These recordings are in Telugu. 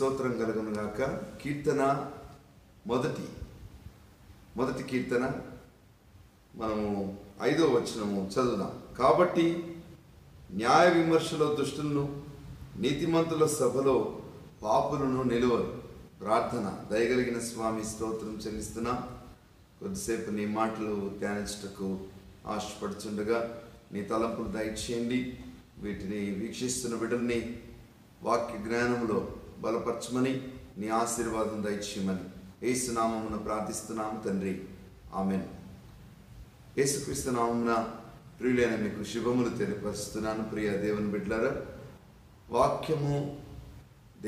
స్తోత్రం కలుగును గాక. మొదటి కీర్తన మనము 5వ వచనము చదువుదాం. కాబట్టి న్యాయ విమర్శలో దుష్టులను, నీతిమంతుల సభలో పాపులను నిలువరు. ప్రార్థన. దయగలిగిన స్వామి, స్తోత్రం చెల్లిస్తున్నాం. కొద్దిసేపు నీ మాటలు ధ్యానించటకు ఆశపడుచుండగా నీ తలంపులు దయచేయండి. వీటిని వీక్షిస్తున్న బిడ్డల్ని వాక్య జ్ఞానంలో బలపరచమని నీ ఆశీర్వాదం దయచేయమని యేసునామమున ప్రార్థిస్తున్నాము తండ్రి, ఆమెన్. యేసుక్రీస్తు నామమున ప్రియులైన మీకు శుభములు తెలియపరుస్తున్నాను. ప్రియ దేవుని బిడ్డలారా, వాక్యము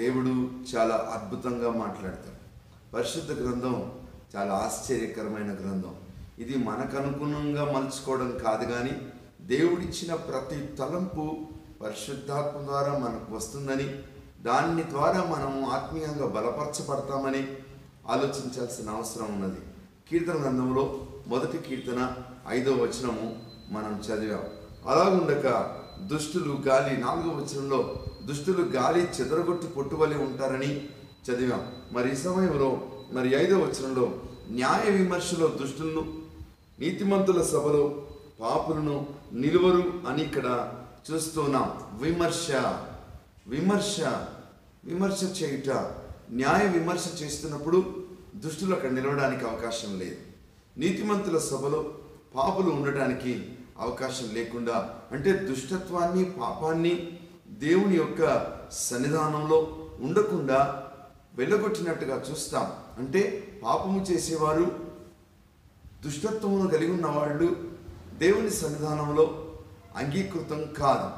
దేవుడు చాలా అద్భుతంగా మాట్లాడతాడు. పరిశుద్ధ గ్రంథం చాలా ఆశ్చర్యకరమైన గ్రంథం. ఇది మనకు అనుగుణంగా మలుచుకోవడం కాదు, కానీ దేవుడిచ్చిన ప్రతి తలంపు పరిశుద్ధాత్మ ద్వారా మనకు వస్తుందని, దాని ద్వారా మనం ఆత్మీయంగా బలపరచబడతామని ఆలోచించాల్సిన అవసరం ఉన్నది. కీర్తన గ్రంథంలో మొదటి కీర్తన 5వ వచనము మనం చదివాం. అలాగుండక దుష్టులు గాలి, 4వ వచనంలో దుష్టులు గాలి చెదరగొట్టి పొట్టువలే ఉంటారని చదివాం. మరి ఈ సమయంలో 5వ వచనంలో న్యాయ విమర్శలో దుష్టులను, నీతిమంతుల సభలో పాపులను నిలువరు అని ఇక్కడ చూస్తున్నాం. విమర్శ చేయుట, న్యాయ విమర్శ చేస్తున్నప్పుడు దుష్టులు అక్కడ నిలవడానికి అవకాశం లేదు. నీతిమంతుల సభలో పాపులు ఉండడానికి అవకాశం లేకుండా, అంటే దుష్టత్వాన్ని, పాపాన్ని దేవుని యొక్క సన్నిధానంలో ఉండకుండా వెళ్ళగొట్టినట్టుగా చూస్తాం. అంటే పాపము చేసేవారు, దుష్టత్వమును కలిగి ఉన్నవాళ్ళు దేవుని సన్నిధానంలో అంగీకృతం కాదు,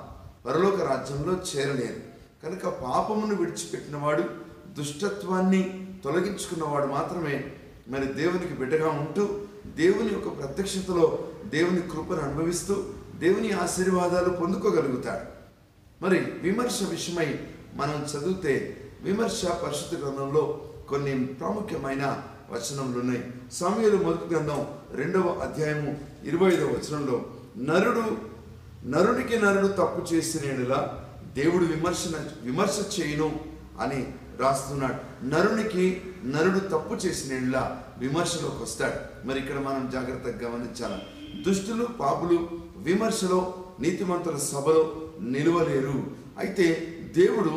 పరలోక రాజ్యంలో చేరలేరు. కనుక పాపమును విడిచిపెట్టినవాడు, దుష్టత్వాన్ని తొలగించుకున్నవాడు మాత్రమే మరి దేవునికి బిడ్డగా ఉంటూ, దేవుని యొక్క ప్రత్యక్షతలో దేవుని కృపను అనుభవిస్తూ దేవుని ఆశీర్వాదాలు పొందుకోగలుగుతాడు. మరి విమర్శ విషయమై మనం చదివితే, విమర్శ పరిశుద్ధ గ్రంథంలో కొన్ని ప్రాముఖ్యమైన వచనములు ఉన్నాయి. సమూయేలు మొదటి గ్రంథం 2వ అధ్యాయము 25వ వచనంలో నరునికి నరుడు తప్పు చేసిన ఎడల దేవుడు విమర్శ చేయను అని రాస్తున్నాడు. నరునికి నరుడు తప్పు చేసిన ఎడల విమర్శలోకి వస్తాడు. మరి ఇక్కడ మనం జాగ్రత్తగా గమనించాలి. దుష్టులు, పాపులు విమర్శలో, నీతిమంతుల సభలో నిలవలేరు. అయితే దేవుడు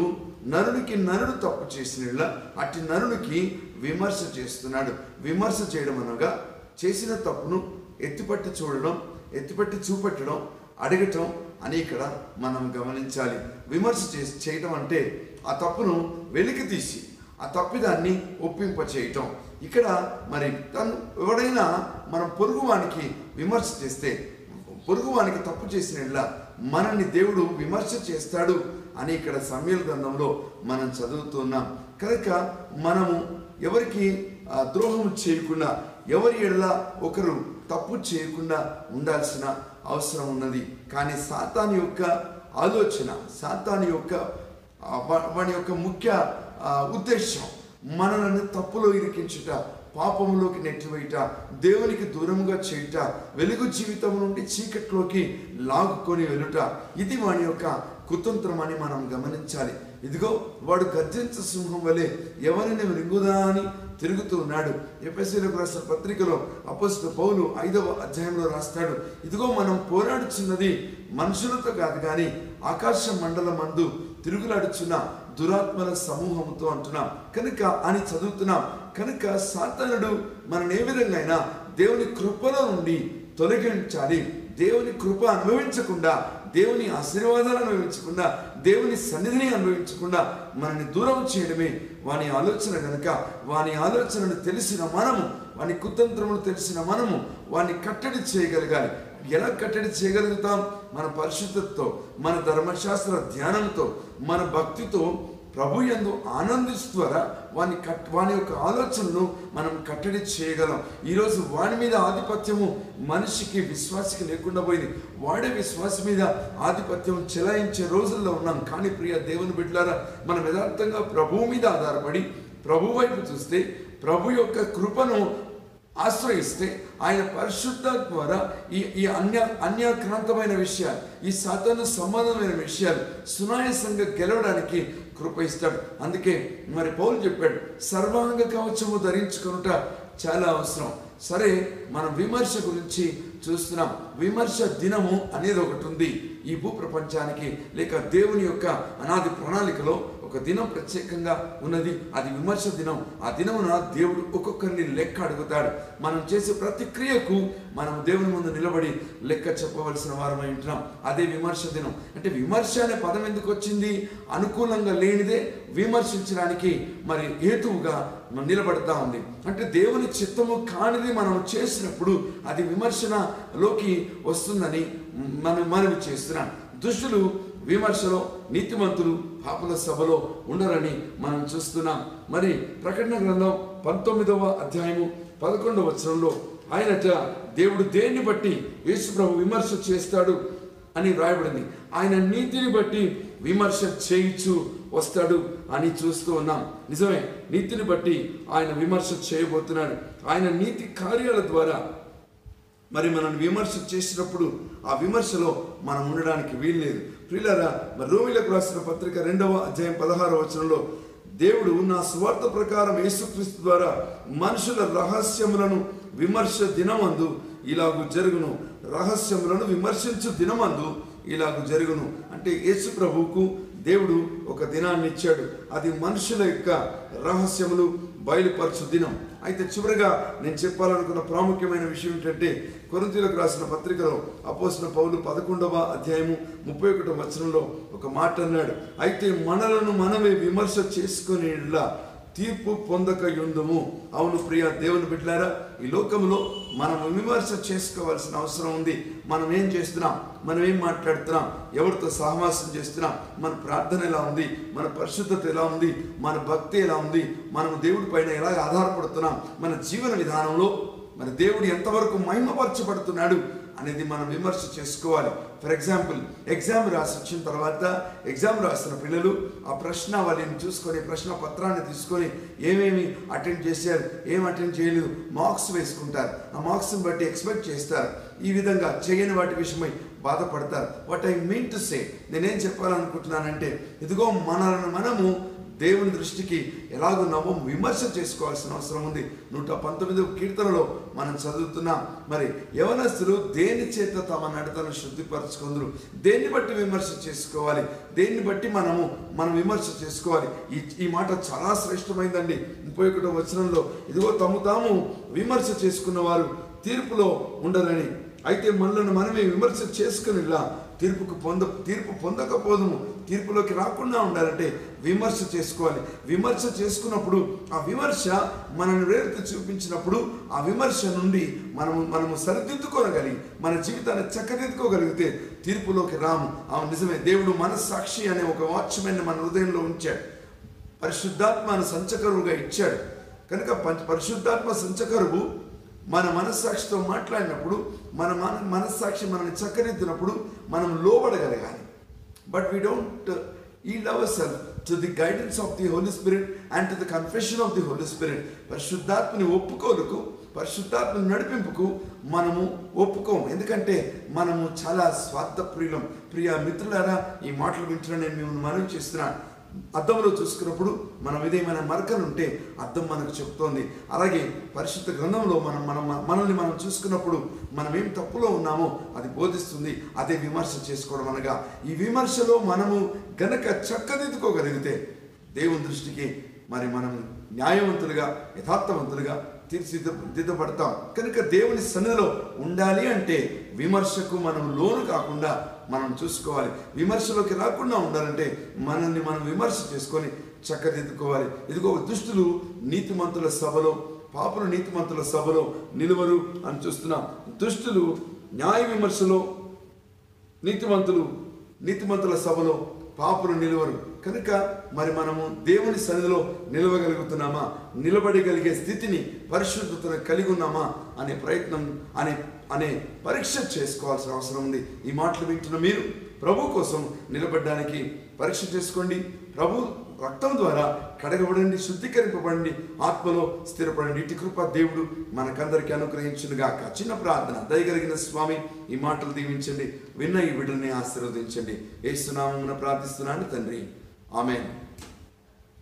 నరునికి నరుడు తప్పు చేసిన అట్టి నరునికి విమర్శ చేస్తున్నాడు. విమర్శ చేయడం అనగా చేసిన తప్పును ఎత్తిపట్టి చూడడం, ఎత్తిపట్టి చూపెట్టడం, అడగటం అని ఇక్కడ మనం గమనించాలి. విమర్శ చేయటం అంటే ఆ తప్పును వెలికి తీసి ఆ తప్పిదాన్ని ఒప్పింప చేయటం. ఇక్కడ మరి తను ఎవడైనా మనం పొరుగువానికి విమర్శ చేస్తే, పొరుగువానికి తప్పు చేసిన మనల్ని దేవుడు విమర్శ చేస్తాడు అని ఇక్కడ సమూయేలు గ్రంథంలో మనం చదువుతున్నాం. కనుక మనము ఎవరికి ద్రోహం చేయకుండా, ఎవరి ఎడల ఒకరు తప్పు చేయకుండా ఉండాల్సిన అవసరం ఉన్నది. కానీ సాతాను యొక్క ఆలోచన, సాతాను యొక్క వాని యొక్క ముఖ్య ఉద్దేశం మనలను తప్పులో ఇరికించుట, పాపంలోకి నెట్టివేయుట, దేవునికి దూరంగా చేయుట, వెలుగు జీవితం నుండి చీకట్లోకి లాగుకొని వెళ్ళుట. ఇది వాని యొక్క కుతంత్రం అని మనం గమనించాలి. ఇదిగో వాడు గర్జించే సింహం వలె ఎవరిని మృంగుదా అని తిరుగుతూ ఉన్నాడు. ఎఫెసీయులకు రాసిన పత్రికలో అపోస్తలుడైన పౌలు 5వ అధ్యాయంలో రాస్తాడు, ఇదిగో మనం పోరాడుచున్నది మనుషులతో కాదు, కానీ ఆకాశ మండలం మందు తిరుగులాడుచున్న దురాత్మల సమూహంతో అంటున్నాం కనుక అని చదువుతున్నాం. కనుక సాతానుడు మనం ఏ విధంగా అయినా దేవుని కృపలో నుండి తొలగించాలి. దేవుని కృప అనుభవించకుండా, దేవుని ఆశీర్వాదాలు అనుభవించకుండా, దేవుని సన్నిధిని అనుభవించకుండా మనల్ని దూరం చేయడమే వాని ఆలోచన. కనుక వాని ఆలోచనను తెలిసిన మనము, వాని కుతంత్రమును తెలిసిన మనము వాని కట్టడి చేయగలగాలి. ఎలా కట్టడి చేయగలుగుతాం? మన పరిశుద్ధతతో, మన ధర్మశాస్త్ర ధ్యానంతో, మన భక్తితో, ప్రభు యందు ఆనందిస్తు ద్వారా వాని యొక్క ఆలోచనను మనం కట్టడి చేయగలం. ఈరోజు వాని మీద ఆధిపత్యము మనిషికి, విశ్వాసికి లేకుండా పోయింది. వాడే విశ్వాసం మీద ఆధిపత్యం చెలాయించే రోజుల్లో ఉన్నాం. కానీ ప్రియ దేవుని బిడ్డలారా, మనం యథార్థంగా ప్రభువు మీద ఆధారపడి, ప్రభు వైపు చూస్తే, ప్రభు యొక్క కృపను ఆశ్రయిస్తే, ఆయన పరిశుద్ధాత్మ ద్వారా ఈ అన్యాక్రాంతమైన విషయాలు, ఈ సాతాను సంబంధమైన విషయాలు సునాయాసంగా గెలవడానికి కృప ఇస్తాడు. అందుకే మరి పౌలు చెప్పాడు, సర్వాంగ కవచము ధరించుకునుట చాలా అవసరం. సరే, మనం విమర్శ గురించి చూస్తున్నాం. విమర్శ దినము అనేది ఒకటి ఉంది ఈ భూప్రపంచానికి, లేక దేవుని యొక్క అనాది ప్రణాళికలో ఒక దినం ప్రత్యేకంగా ఉన్నది, అది విమర్శ దినం. ఆ దినమున దేవుడు ఒక్కొక్కరిని లెక్క అడుగుతాడు. మనం చేసే ప్రతి క్రియకు మనం దేవుని ముందు నిలబడి లెక్క చెప్పవలసిన వారమై ఉంటున్నాం. అదే విమర్శ దినం. అంటే విమర్శ అనే పదం ఎందుకు వచ్చింది? అనుకూలంగా లేనిదే విమర్శించడానికి మరి హేతువుగా నిలబడతా ఉంది. అంటే దేవుని చిత్తము కానిది మనం చేసినప్పుడు అది విమర్శనలోకి వస్తుందని మనవి చేస్తున్నాం. దుష్టులు విమర్శలో, నీతిమంతులు పాపల సభలో ఉండరని మనం చూస్తున్నాం. మరి ప్రకటన గ్రంథం 19:11 ఆయనట దేవుడు దేన్ని బట్టి యేసు ప్రభు విమర్శ చేస్తాడు అని రాయబడింది. ఆయన నీతిని బట్టి విమర్శ చేయించు వస్తాడు అని చూస్తూ ఉన్నాం. నిజమే, నీతిని బట్టి ఆయన విమర్శ చేయబోతున్నాడు. ఆయన నీతి కార్యాల ద్వారా మరి మనల్ని విమర్శ చేసినప్పుడు ఆ విమర్శలో మనం ఉండడానికి వీల్లేదు. ప్రియులారా, మరి రోమిలకు రాసిన పత్రిక 2:16 దేవుడు నా స్వార్థ ప్రకారం యేసుక్రీస్తు ద్వారా మనుషుల రహస్యములను విమర్శ దినమందు ఇలాగూ జరుగును, రహస్యములను విమర్శించు దినమందు ఇలాగూ జరుగును. అంటే యేసు ప్రభువుకు దేవుడు ఒక దినాన్ని ఇచ్చాడు. అది మనుషుల యొక్క రహస్యములు బయలుపరచు దినం. అయితే చివరిగా నేను చెప్పాలనుకున్న ప్రాముఖ్యమైన విషయం ఏంటంటే, కొరింథీయులకు రాసిన పత్రికలో అపోస్తలుడైన పౌలు 11:31 ఒక మాట అన్నాడు, అయితే మనలను మనమే విమర్శ చేసుకునేలా తీర్పు పొందక యుందుము. అవును ప్రియ దేవుని బిడ్డలారా, ఈ లోకంలో మనం విమర్శ చేసుకోవాల్సిన అవసరం ఉంది. మనం ఏం చేస్తున్నాం, మనం ఏం మాట్లాడుతున్నాం, ఎవరితో సహవాసం చేస్తున్నాం, మన ప్రార్థన ఎలా ఉంది, మన పరిశుద్ధత ఎలా ఉంది, మన భక్తి ఎలా ఉంది, మనం దేవుడి పైన ఎలా ఆధారపడుతున్నాం, మన జీవన విధానంలో మన దేవుడు ఎంతవరకు మహిమపరచబడుతున్నాడు అనేది మనం విమర్శ చేసుకోవాలి. ఫర్ ఎగ్జాంపుల్, ఎగ్జామ్ రాసి వచ్చిన తర్వాత ఎగ్జామ్ రాసిన పిల్లలు ఆ ప్రశ్నావళిని చూసుకొని, ప్రశ్న పత్రాన్ని తీసుకొని ఏమేమి అటెండ్ చేశారు, ఏం అటెండ్ చేయలేదు మార్క్స్ వేసుకుంటారు. ఆ మార్క్స్ని బట్టి ఎక్స్పెక్ట్ చేస్తారు. ఈ విధంగా చేయని వాటి విషయమై బాధపడతారు. What I mean to say, నేనేం చెప్పాలనుకుంటున్నానంటే, ఇదిగో మనల్ని మనము దేవుని దృష్టికి ఎలాగో నవ్వు విమర్శ చేసుకోవాల్సిన అవసరం ఉంది. 119వ కీర్తనలో మనం చదువుతున్నాం, మరి యవనస్తులు దేని చేత తమ నడతను శుద్ధిపరచుకుందరు, దేన్ని బట్టి విమర్శ చేసుకోవాలి, దేన్ని బట్టి మనం విమర్శ చేసుకోవాలి. ఈ మాట చాలా శ్రేష్టమైందండి. 31వ ఇదిగో తమ తాము విమర్శ చేసుకున్న వారు తీర్పులో ఉండరని, అయితే మనల్ని మనమే విమర్శ చేసుకునిలా తీర్పు పొందకపోదుము. తీర్పులోకి రాకుండా ఉండాలంటే విమర్శ చేసుకోవాలి. విమర్శ చేసుకున్నప్పుడు ఆ విమర్శ మనల్ని వేరుతూ చూపించినప్పుడు ఆ విమర్శ నుండి మనము సరిదిద్దుకోగలిగి మన జీవితాన్ని చక్కదిద్దుకోగలిగితే తీర్పులోకి రాము. ఆ నిజమే, దేవుడు మనస్సాక్షి అనే ఒక వాచ్మెన్ మన హృదయంలో ఉంచాడు. పరిశుద్ధాత్మను సంచకరువుగా ఇచ్చాడు కనుక పరిశుద్ధాత్మ సంచకరువు మన మనస్సాక్షితో మాట్లాడినప్పుడు, మన మనస్సాక్షి మనల్ని చక్కదిద్దినప్పుడు మనం లోబడగలగాలి. But we don't yield ourselves to the guidance of the Holy Spirit and to the confession of the Holy Spirit. పరిశుద్ధాత్మని ఒప్పుకోలుకు, పరిశుద్ధాత్మని నడిపింపుకు మనము ఒప్పుకోము. ఎందుకంటే మనము చాలా స్వార్థప్రియులం. ప్రియ మిత్రులారా, ఈ మాటలు వింటున్నా నేను మిమ్మల్ని మనవి చేస్తున్నాను. అద్దంలో చూసుకున్నప్పుడు మనం ఏదేమైనా మరకలు ఉంటే అద్దం మనకు చెప్తోంది. అలాగే పరిశుద్ధ గ్రంథంలో మనల్ని మనం చూసుకున్నప్పుడు మనం ఏం తప్పులో ఉన్నామో అది బోధిస్తుంది. అదే విమర్శ చేసుకోవడం అనగా ఈ విమర్శలో మనము గనక చక్కదిద్దుకోగలిగితే దేవుని దృష్టికి మరి మనం న్యాయవంతులుగా, యథార్థవంతులుగా తీర్చిదిద్దబడతాం. కనుక దేవుని సన్నిధిలో ఉండాలి అంటే విమర్శకు మనం లోను కాకుండా మనం చూసుకోవాలి. విమర్శలోకి రాకుండా ఉండాలంటే మనల్ని మనం విమర్శ చేసుకొని చక్కదిద్దుకోవాలి. ఇదిగో దుష్టులు నీతిమంతుల సభలో, పాపులు నీతిమంతుల సభలో నిలువరు అని చూస్తున్నాం. దుష్టులు న్యాయ విమర్శలో, నీతిమంతుల సభలో పాపులు నిలువరు. కనుక మరి మనము దేవుని సన్నిధిలో నిలవగలుగుతున్నామా, నిలబడగలిగే స్థితిని, పరిశుద్ధతను కలిగి ఉన్నామా అనే ప్రయత్నం అనే పరీక్ష చేసుకోవాల్సిన అవసరం ఉంది. ఈ మాటలు వింటున్న మీరు ప్రభు కోసం నిలబడడానికి పరీక్ష చేసుకోండి. ప్రభు రక్తం ద్వారా కడగబడండి, శుద్ధీకరింపబడండి, ఆత్మలో స్థిరపడండి. ఇటు కృప దేవుడు మనకందరికీ అనుగ్రహించునుగాక. చిన్న ప్రార్థన. దయగలిగిన స్వామి, ఈ మాటలు దీవించండి, విన్న ఈ బిడ్డల్ని ఆశీర్వదించండి. యేసు నామమున ప్రార్థిస్తున్నాను తండ్రి, ఆమేన్.